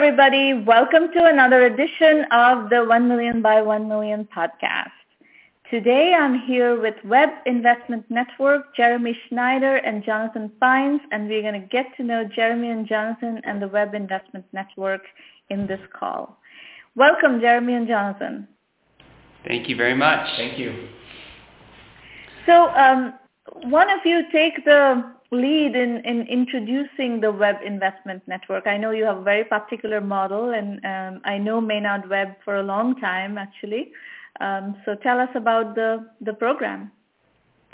everybody. Welcome to another edition of the 1 Million by 1 Million podcast. Today, I'm here with Webb Investment Network, Jeremy Schneider and Jonathan Pines, and we're going to get to know Jeremy and Jonathan and the Webb Investment Network in this call. Welcome, Jeremy and Jonathan. Thank you very much. Thank you. So one of you take the lead in introducing the Webb Investment Network. I know you have a very particular model, and I know Maynard Webb for a long time, actually. So tell us about the program.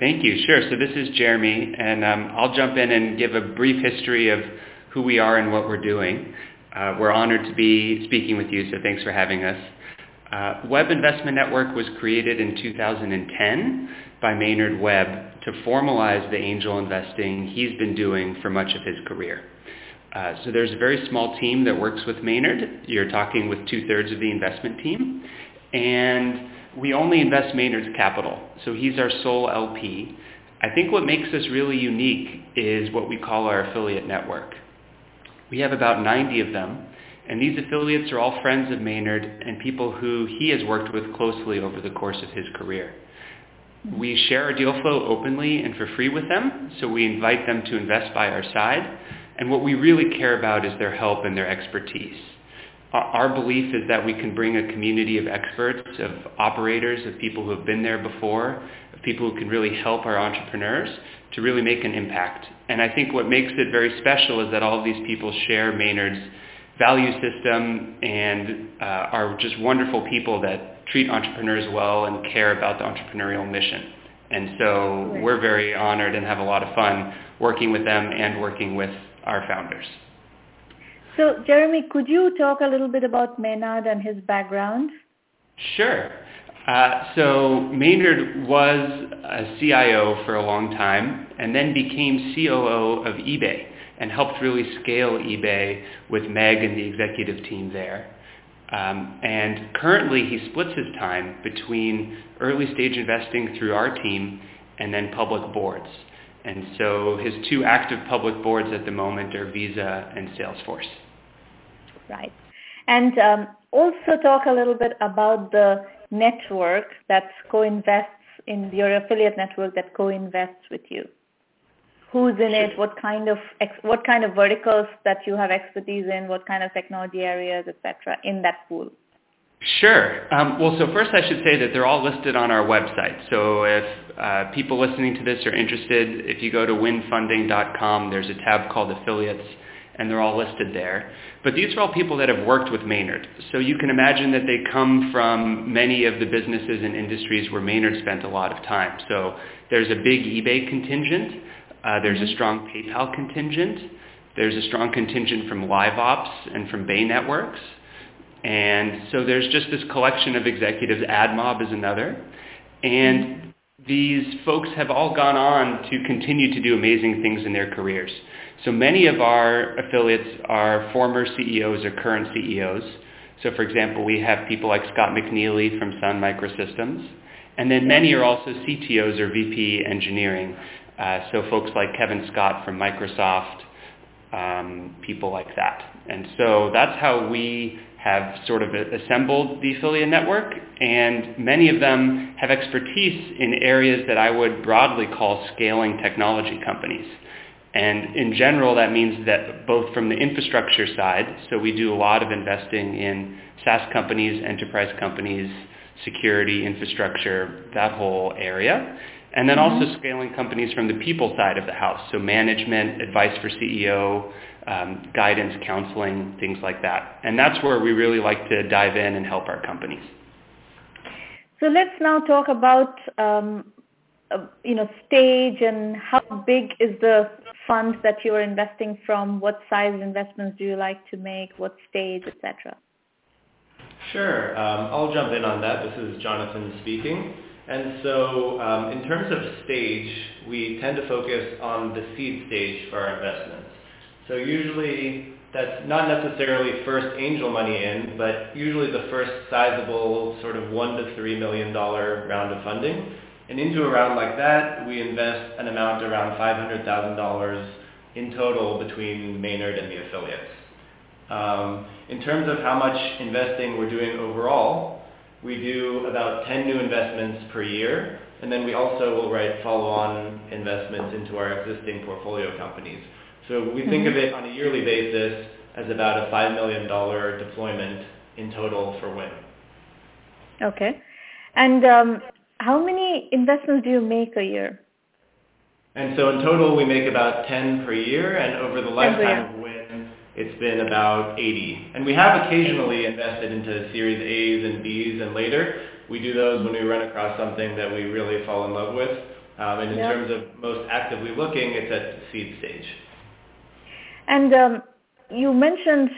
Thank you. Sure. So this is Jeremy, and I'll jump in and give a brief history of who we are and what we're doing. We're honored to be speaking with you, so thanks for having us. Webb Investment Network was created in 2010 by Maynard Webb to formalize the angel investing he's been doing for much of his career. So there's a very small team that works with Maynard. You're talking with two-thirds of the investment team. And we only invest Maynard's capital, so he's our sole LP. I think what makes us really unique is what we call our affiliate network. We have about 90 of them, and these affiliates are all friends of Maynard and people who he has worked with closely over the course of his career. We share our deal flow openly and for free with them, so we invite them to invest by our side, and what we really care about is their help and their expertise. Our belief is that we can bring a community of experts, of operators, of people who have been there before, of people who can really help our entrepreneurs to really make an impact. And I think what makes it very special is that all of these people share Maynard's value system and are just wonderful people that treat entrepreneurs well and care about the entrepreneurial mission. And so we're very honored and have a lot of fun working with them and working with our founders. So, Jeremy, could you talk a little bit about Maynard and his background? Sure. So Maynard was a CIO for a long time and then became COO of eBay and helped really scale eBay with Meg and the executive team there. And currently he splits his time between early stage investing through our team and then public boards. And so his two active public boards at the moment are Visa and Salesforce. Right. And also talk a little bit about the network that co-invests in your affiliate network that co-invests with you. Who's in it? What kind of verticals that you have expertise in? What kind of technology areas, etc., in that pool? Sure. Well, so first I should say that they're all listed on our website. So if people listening to this are interested, if you go to winfunding.com, there's a tab called Affiliates, and they're all listed there. But these are all people that have worked with Maynard. So you can imagine that they come from many of the businesses and industries where Maynard spent a lot of time. So there's a big eBay contingent. There's a strong PayPal contingent. There's a strong contingent from LiveOps and from Bay Networks. And so there's just this collection of executives. AdMob is another. And these folks have all gone on to continue to do amazing things in their careers. So many of our affiliates are former CEOs or current CEOs. So for example, we have people like Scott McNeely from Sun Microsystems. And then many are also CTOs or VP engineering. So folks like Kevin Scott from Microsoft, people like that. And so that's how we have sort of assembled the affiliate network, and many of them have expertise in areas that I would broadly call scaling technology companies. And in general, that means that both from the infrastructure side, so we do a lot of investing in SaaS companies, enterprise companies, security, infrastructure, that whole area, and then also scaling companies from the people side of the house, so management, advice for CEO, guidance, counseling, things like that. And that's where we really like to dive in and help our companies. So let's now talk about, stage and how big is the fund that you're investing from? What size investments do you like to make? What stage, et cetera? Sure. I'll jump in on that. This is Jonathan speaking. And so in terms of stage, we tend to focus on the seed stage for our investments. So usually that's not necessarily first angel money in, but usually the first sizable sort of $1 to $3 million round of funding. And into a round like that, we invest an amount around $500,000 in total between Maynard and the affiliates. In terms of how much investing we're doing overall, we do about 10 new investments per year, and then we also will write follow-on investments into our existing portfolio companies. So we think of it on a yearly basis as about a $5 million deployment in total for Wynn. Okay. And how many investments do you make a year? And so in total, we make about 10 per year, and over the lifetime of Wynn, it's been about 80. And we have occasionally invested into Series A's and B's, and later we do those when we run across something that we really fall in love with. And in terms of most actively looking, it's at the seed stage. And you mentioned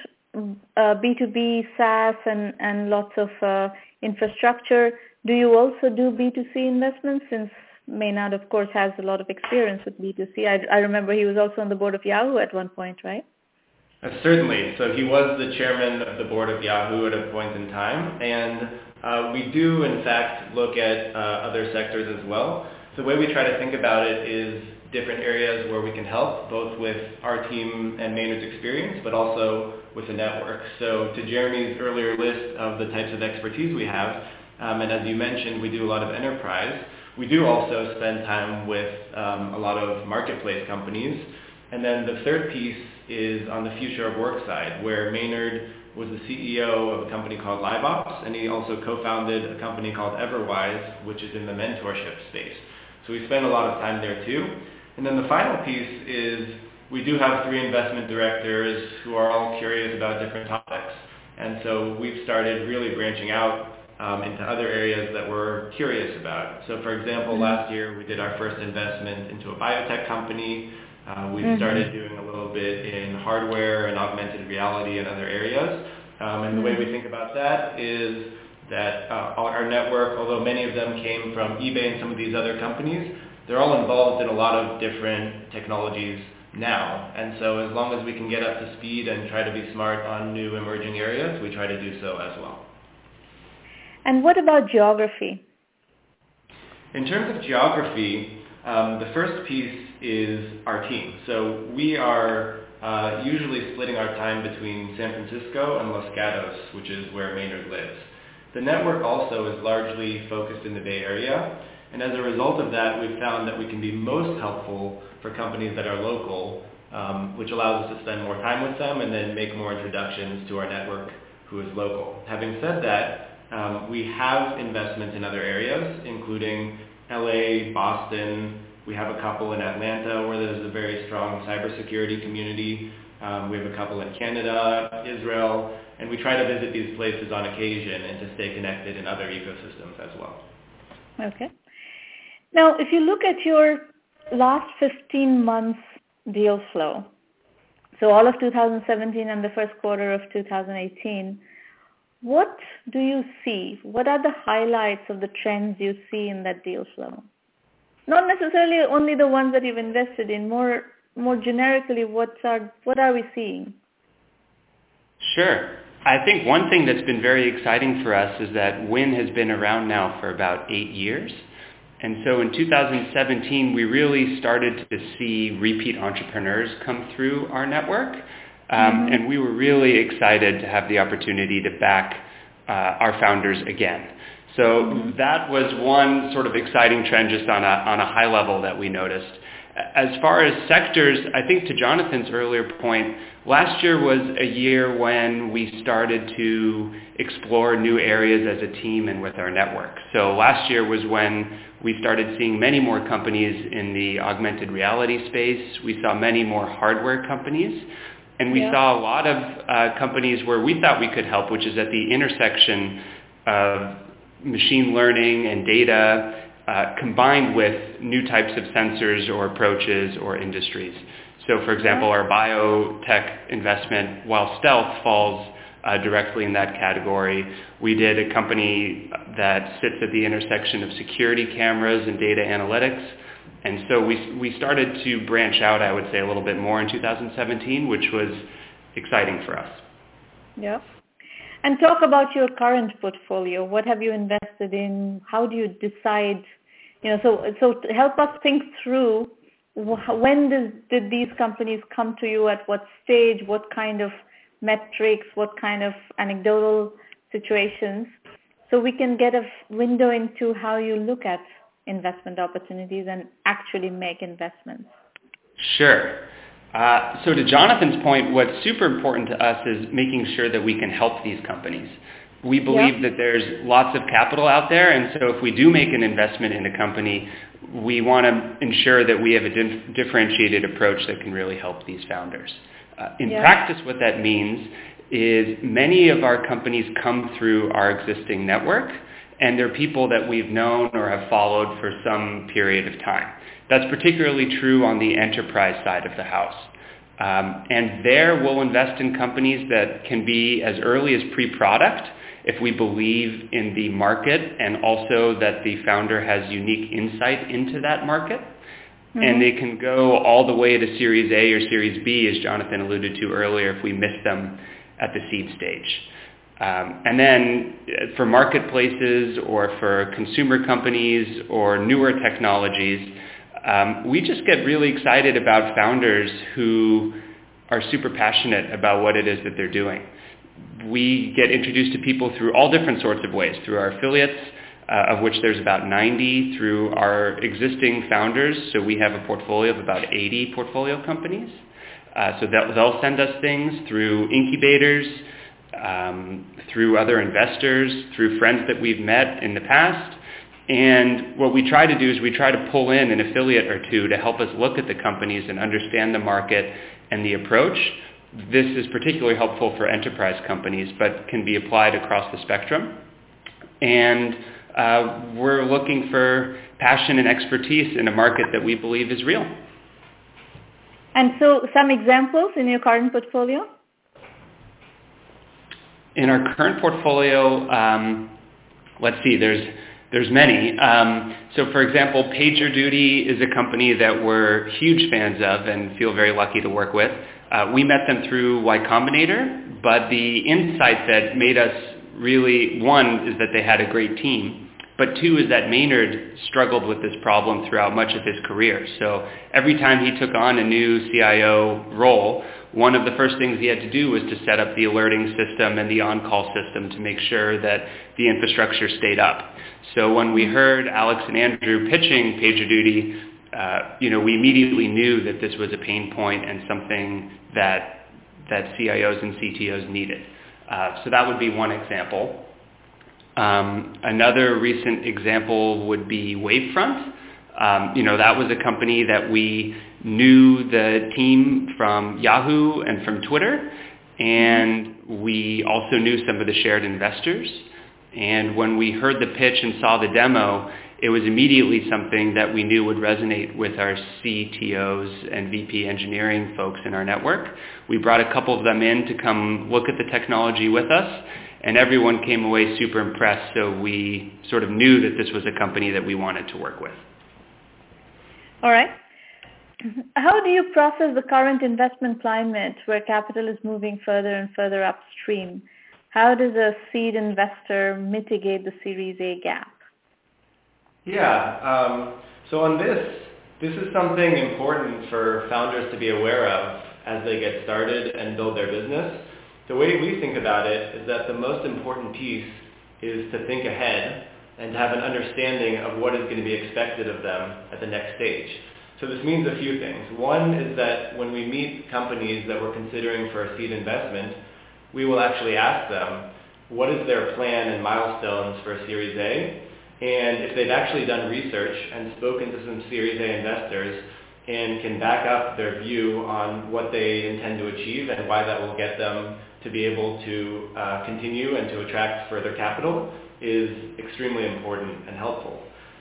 B2B, SaaS, and lots of infrastructure. Do you also do B2C investments, since Maynard, of course, has a lot of experience with B2C. I remember he was also on the board of Yahoo at one point, right? Certainly. So he was the chairman of the board of Yahoo at a point in time. And we do, in fact, look at other sectors as well. So the way we try to think about it is different areas where we can help, both with our team and Maynard's experience, but also with the network. So to Jeremy's earlier list of the types of expertise we have, and as you mentioned, we do a lot of enterprise. We do also spend time with a lot of marketplace companies. And then the third piece is on the future of work side, where Maynard was the CEO of a company called LiveOps, and he also co-founded a company called Everwise, which is in the mentorship space. So we spend a lot of time there too. And then the final piece is we do have 3 investment directors who are all curious about different topics. And so we've started really branching out into other areas that we're curious about. So for example, last year we did our first investment into a biotech company. We've started doing a little bit in hardware and augmented reality and other areas. And the way we think about that is that our network, although many of them came from eBay and some of these other companies, they're all involved in a lot of different technologies now. And so as long as we can get up to speed and try to be smart on new emerging areas, we try to do so as well. And what about geography? In terms of geography, the first piece is our team. So we are usually splitting our time between San Francisco and Los Gatos, which is where Maynard lives. The network also is largely focused in the Bay Area, and as a result of that, we've found that we can be most helpful for companies that are local, which allows us to spend more time with them and then make more introductions to our network who is local. Having said that, we have investments in other areas, including LA, Boston. We have a couple in Atlanta where there's a very strong cybersecurity community. We have a couple in Canada, Israel, and we try to visit these places on occasion and to stay connected in other ecosystems as well. Okay. Now, if you look at your last 15 months deal flow, so all of 2017 and the first quarter of 2018, what do you see? What are the highlights of the trends you see in that deal flow? Not necessarily only the ones that you've invested in, more generically, what are we seeing? Sure. I think one thing that's been very exciting for us is that Wynn has been around now for about 8 years. And so in 2017, we really started to see repeat entrepreneurs come through our network. And we were really excited to have the opportunity to back our founders again. So that was one sort of exciting trend just on a high level that we noticed. As far as sectors, I think to Jonathan's earlier point, last year was a year when we started to explore new areas as a team and with our network. So last year was when we started seeing many more companies in the augmented reality space. We saw many more hardware companies. And we saw a lot of companies where we thought we could help, which is at the intersection of machine learning and data combined with new types of sensors or approaches or industries. So, for example, our biotech investment, while stealth, falls directly in that category. We did a company that sits at the intersection of security cameras and data analytics. And so we started to branch out, I would say, a little bit more in 2017, which was exciting for us. Yeah. And talk about your current portfolio. What have you invested in? How do you decide? So help us think through when did these companies come to you, at what stage, what kind of metrics, what kind of anecdotal situations. So we can get a window into how you look at investment opportunities and actually make investments. Sure. So to Jonathan's point, what's super important to us is making sure that we can help these companies. We believe that there's lots of capital out there, and so if we do make an investment in a company, we want to ensure that we have a differentiated approach that can really help these founders. In practice, what that means is many of our companies come through our existing network, and they're people that we've known or have followed for some period of time. That's particularly true on the enterprise side of the house. And there we'll invest in companies that can be as early as pre-product if we believe in the market and also that the founder has unique insight into that market. Mm-hmm. And they can go all the way to Series A or Series B, as Jonathan alluded to earlier, if we miss them at the seed stage. And then for marketplaces or for consumer companies or newer technologies, we just get really excited about founders who are super passionate about what it is that they're doing. We get introduced to people through all different sorts of ways, through our affiliates, of which there's about 90, through our existing founders. So we have a portfolio of about 80 portfolio companies. So they'll send us things through incubators, through other investors, through friends that we've met in the past. And what we try to do is we try to pull in an affiliate or two to help us look at the companies and understand the market and the approach. This is particularly helpful for enterprise companies, but can be applied across the spectrum. And we're looking for passion and expertise in a market that we believe is real. And so some examples in your current portfolio? In our current portfolio, let's see, there's many. So for example, PagerDuty is a company that we're huge fans of and feel very lucky to work with. We met them through Y Combinator, but the insight that made us really, one, is that they had a great team, but two, is that Maynard struggled with this problem throughout much of his career. So every time he took on a new CIO role, one of the first things he had to do was to set up the alerting system and the on-call system to make sure that the infrastructure stayed up. So when we heard Alex and Andrew pitching PagerDuty, we immediately knew that this was a pain point and something that CIOs and CTOs needed. So that would be one example. Another recent example would be Wavefront. That was a company that we knew the team from Yahoo and from Twitter, and we also knew some of the shared investors. And when we heard the pitch and saw the demo, it was immediately something that we knew would resonate with our CTOs and VP engineering folks in our network. We brought a couple of them in to come look at the technology with us, and everyone came away super impressed, so we sort of knew that this was a company that we wanted to work with. All right. How do you process the current investment climate where capital is moving further and further upstream? How does a seed investor mitigate the Series A gap? Yeah. So on this is something important for founders to be aware of as they get started and build their business. The way we think about it is that the most important piece is to think ahead and to have an understanding of what is going to be expected of them at the next stage. So this means a few things. One is that when we meet companies that we're considering for a seed investment, we will actually ask them, what is their plan and milestones for Series A? And if they've actually done research and spoken to some Series A investors and can back up their view on what they intend to achieve and why that will get them to be able to continue and to attract further capital, is extremely important and helpful.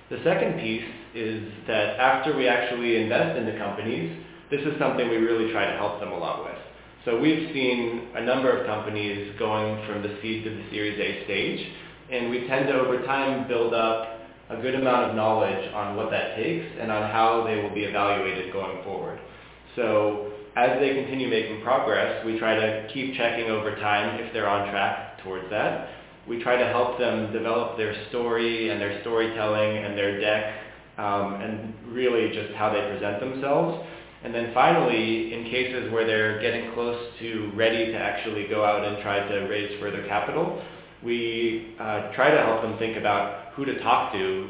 The second piece is that after we actually invest in the companies, this is something we really try to help them a lot with. So we've seen a number of companies going from the seed to the Series A stage, and we tend to over time build up a good amount of knowledge on what that takes and on how they will be evaluated going forward. So as they continue making progress, we try to keep checking over time if they're on track towards that. We try to help them develop their story and their storytelling and their deck, and really just how they present themselves. And then finally, in cases where they're getting close to ready to actually go out and try to raise further capital, we try to help them think about who to talk to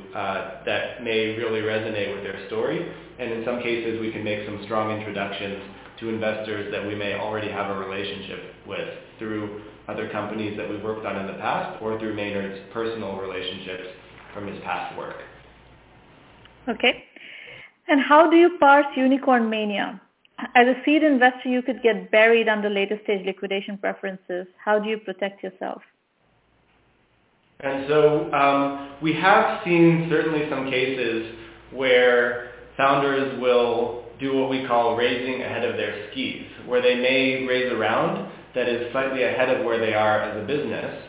that may really resonate with their story. And in some cases, we can make some strong introductions to investors that we may already have a relationship with through other companies that we've worked on in the past or through Maynard's personal relationships from his past work. Okay. And how do you parse unicorn mania? As a seed investor, you could get buried under later stage liquidation preferences. How do you protect yourself? And so we have seen certainly some cases where founders will do what we call raising ahead of their skis, where they may raise a round that is slightly ahead of where they are as a business.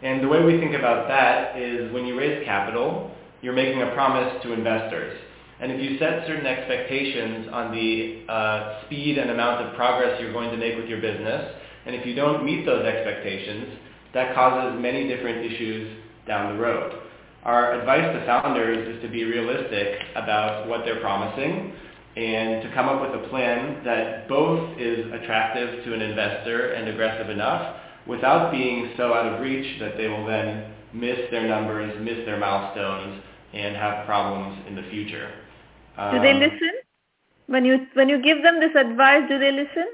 And the way we think about that is when you raise capital, you're making a promise to investors. And if you set certain expectations on the speed and amount of progress you're going to make with your business, and if you don't meet those expectations, that causes many different issues down the road. Our advice to founders is to be realistic about what they're promising and to come up with a plan that both is attractive to an investor and aggressive enough without being so out of reach that they will then miss their numbers, miss their milestones, and have problems in the future. Do they listen? When you give them this advice, do they listen?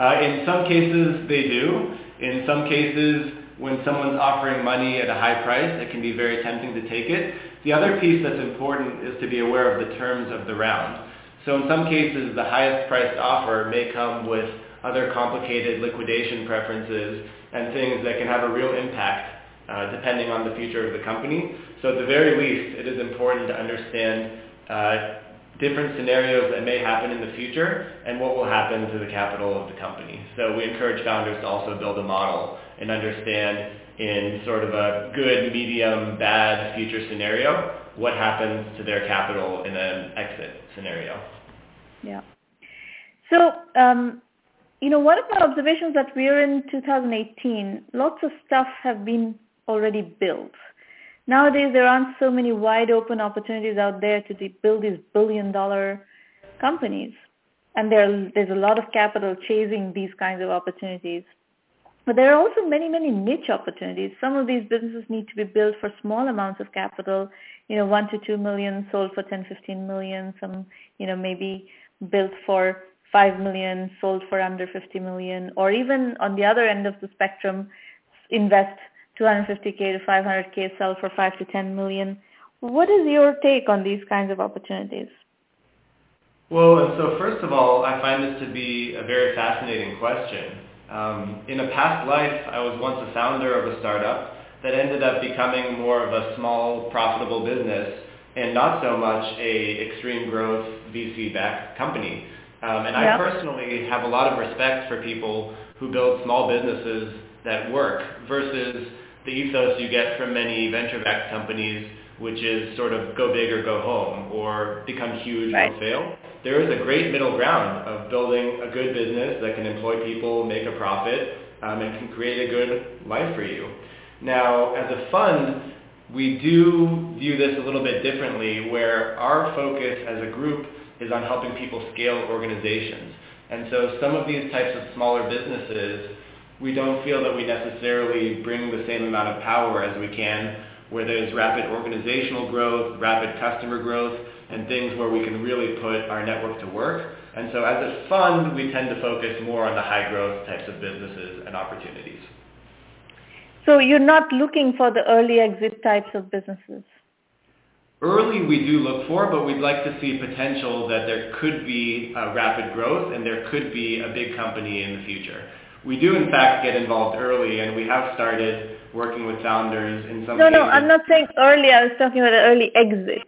In some cases, they do. In some cases, when someone's offering money at a high price, it can be very tempting to take it. The other piece that's important is to be aware of the terms of the round. So in some cases, the highest priced offer may come with other complicated liquidation preferences and things that can have a real impact depending on the future of the company. So at the very least, it is important to understand different scenarios that may happen in the future and what will happen to the capital of the company. So we encourage founders to also build a model and understand in sort of a good, medium, bad future scenario what happens to their capital in an exit scenario. Yeah. So, one of my observations that we're in 2018, lots of stuff have been already built. Nowadays, there aren't so many wide open opportunities out there to build these billion-dollar companies. And there's a lot of capital chasing these kinds of opportunities. But there are also many, many niche opportunities. Some of these businesses need to be built for small amounts of capital, $1 to $2 million, sold for $10-15 million, some, maybe built for $5 million, sold for under $50 million, or even on the other end of the spectrum, invest $250K to $500K, sell for $5 to $10 million. What is your take on these kinds of opportunities? Well, and so first of all, I find this to be a very fascinating question. In a past life, I was once a founder of a startup that ended up becoming more of a small, profitable business and not so much a extreme growth VC-backed company. I personally have a lot of respect for people who build small businesses that work versus the ethos you get from many venture-backed companies, which is sort of go big or go home or become huge or fail. There is a great middle ground of building a good business that can employ people, make a profit, and can create a good life for you. Now, as a fund, we do view this a little bit differently, where our focus as a group is on helping people scale organizations. And so some of these types of smaller businesses, we don't feel that we necessarily bring the same amount of power as we can, where there's rapid organizational growth, rapid customer growth, and things where we can really put our network to work. And so as a fund, we tend to focus more on the high growth types of businesses and opportunities. So you're not looking for the early exit types of businesses? Early we do look for, but we'd like to see potential that there could be rapid growth and there could be a big company in the future. We do, in fact, get involved early, and we have started working with founders in some cases. No, I'm not saying early. I was talking about an early exit.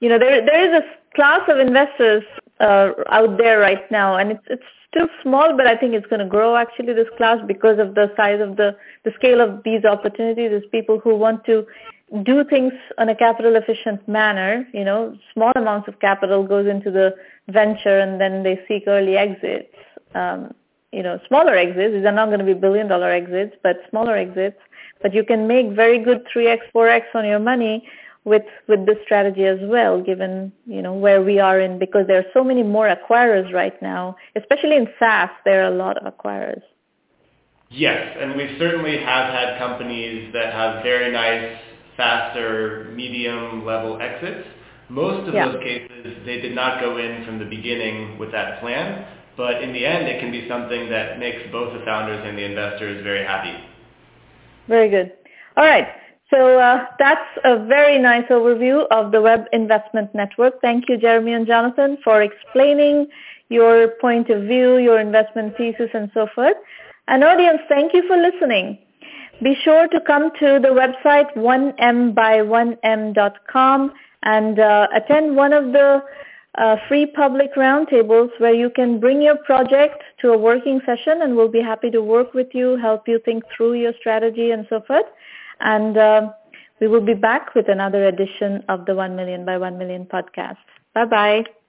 There is a class of investors out there right now, and it's still small, but I think it's going to grow, actually, this class, because of the size of the scale of these opportunities is people who want to do things on a capital efficient manner. Small amounts of capital goes into the venture and then they seek early exits, smaller exits. These are not going to be billion-dollar exits, but smaller exits. But you can make very good 3x, 4x on your money with this strategy as well, given, you know, where we are in, because there are so many more acquirers right now, especially in SaaS, there are a lot of acquirers. Yes, and we certainly have had companies that have very nice, faster, medium-level exits. Most of those cases, they did not go in from the beginning with that plan, but in the end, it can be something that makes both the founders and the investors very happy. Very good. All right. So that's a very nice overview of the Webb Investment Network. Thank you, Jeremy and Jonathan, for explaining your point of view, your investment thesis, and so forth. And audience, thank you for listening. Be sure to come to the website 1mby1m.com and attend one of the free public roundtables where you can bring your project to a working session, and we'll be happy to work with you, help you think through your strategy and so forth. And we will be back with another edition of the 1 Million by 1 Million podcast. Bye-bye.